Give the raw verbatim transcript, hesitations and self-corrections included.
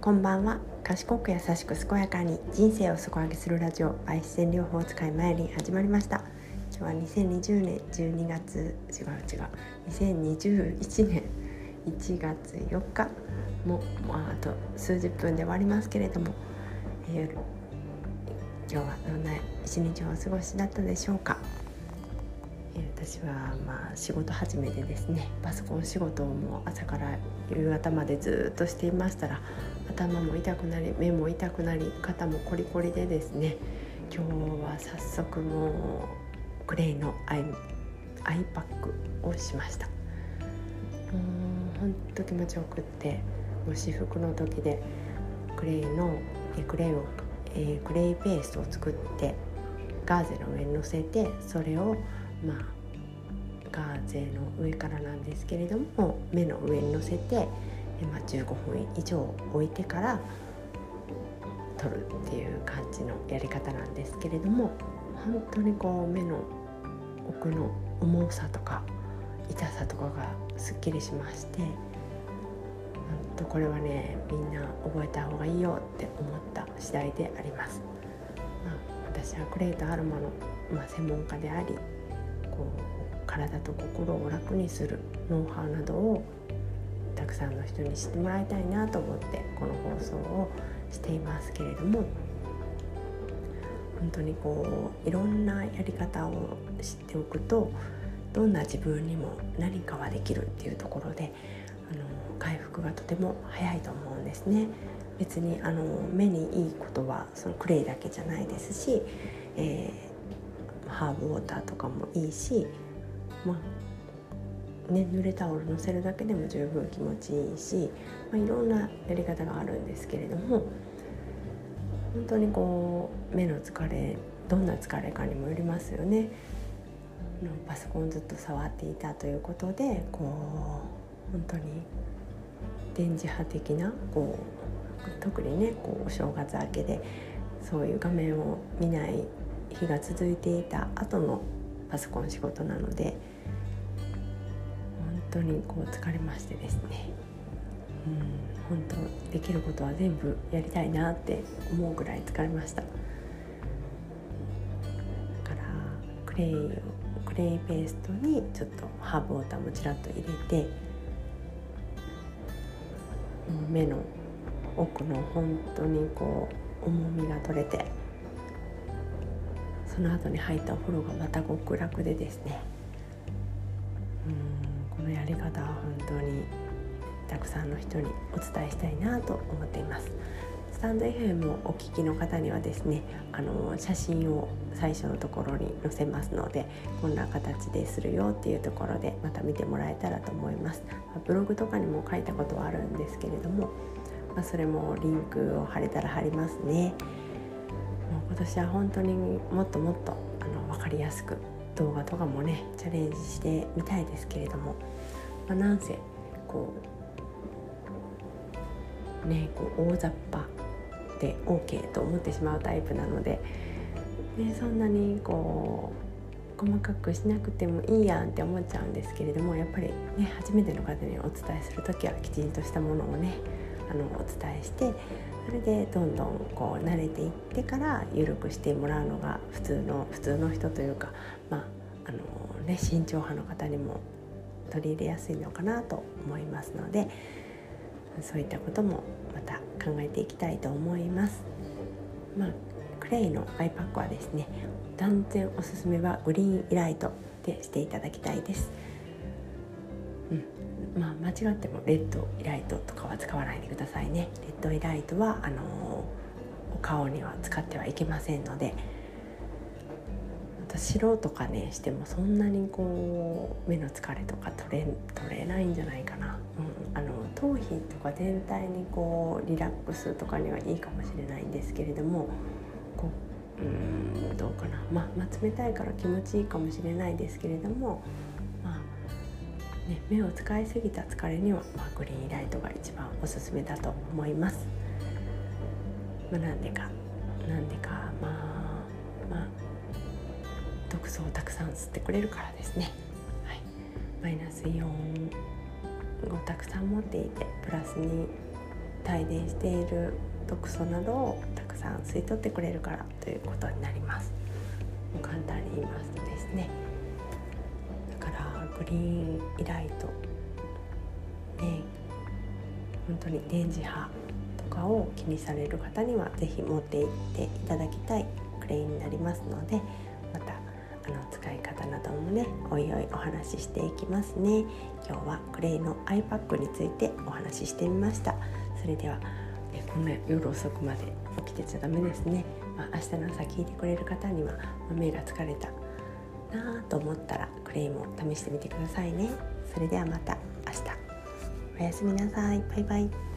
こんばんは。賢く優しく健やかに人生を底上げするラジオバイ自然療法を使いマヤリン始まりました。今日はにせんにじゅうねんじゅうにがつ違う違うにせんにじゅういちねんいちがつよっかも、まあ、あと数十分で終わりますけれども、えー、今日はどんな一日をお過ごしだったでしょうか。えー、私はまあ仕事始めでですね、パソコン仕事をもう朝から夕方までずっとしていましたら、頭も痛くなり目も痛くなり肩もコリコリでですね、今日は早速もうクレイのアイ、アイパックをしました。ほんと気持ちよくって、もう至福の時でクレイのえクレイを、えー、クレイペーストを作ってガーゼの上に乗せて、それをまあガーゼの上からなんですけれども目の上に乗せて、まあ、じゅうごふん以上置いてから取るっていう感じのやり方なんですけれども、本当にこう目の奥の重さとか痛さとかがすっきりしまして、本当これはねみんな覚えた方がいいよって思った次第であります。まあ、私はクレイとアロマの、まあ、専門家であり、こう体と心を楽にするノウハウなどをたくさんの人に知ってもらいたいなと思ってこの放送をしていますけれども、本当にこういろんなやり方を知っておくと、どんな自分にも何かはできるっていうところで、あの回復がとても早いと思うんですね。別にあの目にいいことはそのクレイだけじゃないですし、えー、ハーブウォーターとかもいいし、まあね、濡れタオル乗せるだけでも十分気持ちいいし、まあ、いろんなやり方があるんですけれども、本当にこう目の疲れ、どんな疲れかにもよりますよね。パソコンずっと触っていたということで、こう本当に電磁波的な、こう特にねこうお正月明けでそういう画面を見ない日が続いていた後のパソコン仕事なので、本当にこう疲れましてですね、うん、本当できることは全部やりたいなって思うぐらい疲れました。だからクレイをクレイペーストにちょっとハーブウォーターもちらっと入れて、目の奥の本当にこう重みが取れて、その後に入ったお風呂がまた極楽でですね、うん、このやり方は本当にたくさんの人にお伝えしたいなと思っています。スタンド エフエム をお聞きの方にはですね、あの写真を最初のところに載せますので、こんな形でするよっていうところでまた見てもらえたらと思います。ブログとかにも書いたことはあるんですけれども、まあ、それもリンクを貼れたら貼りますね。もう今年は本当にもっともっとあの分かりやすく動画とかもねチャレンジしてみたいですけれども、まあ、なんせこうねこう大雑把で OK と思ってしまうタイプなので、ね、そんなにこう細かくしなくてもいいやんって思っちゃうんですけれども、やっぱりね初めての方にお伝えするときはきちんとしたものをねあのお伝えして、それでどんどんこう慣れていってから緩くしてもらうのが普通の普通の人というか、まああのね慎重派の方にも取り入れやすいのかなと思いますので、そういったこともまた考えていきたいと思います。まあ、クレイのアイパックはですね、断然おすすめはグリーンイライトでしていただきたいです。うん、まあ間違ってもレッドイライトとかは使わないでくださいね。レッドイライトはあのお顔には使ってはいけませんので、白とかねしてもそんなにこう目の疲れとか取れ、取れないんじゃないかな。うん、あの頭皮とか全体にこうリラックスとかにはいいかもしれないんですけれども、こう、うーんどうかな、まあ、まあ冷たいから気持ちいいかもしれないですけれども、まあね、目を使いすぎた疲れには、まあ、グリーンライトが一番おすすめだと思います。まあ、なんでかなんでかまあまあ毒素をたくさん吸ってくれるからですね。はい、マイナスイオンをたくさん持っていて、プラスに帯電している毒素などをたくさん吸い取ってくれるからということになります。簡単に言いますとですね、だからグリーンイライト、ね、本当に電磁波とかを気にされる方にはぜひ持っていっていただきたいクレイになりますので、またあの使い方などもね、おいおいお話ししていきますね。今日はクレイのアイパックについてお話ししてみました。それではえこんな夜遅くまで起きてちゃダメですね。まあ、明日の朝聞いてくれる方には目が疲れたなと思ったらクレイも試してみてくださいね。それではまた明日。おやすみなさい。バイバイ。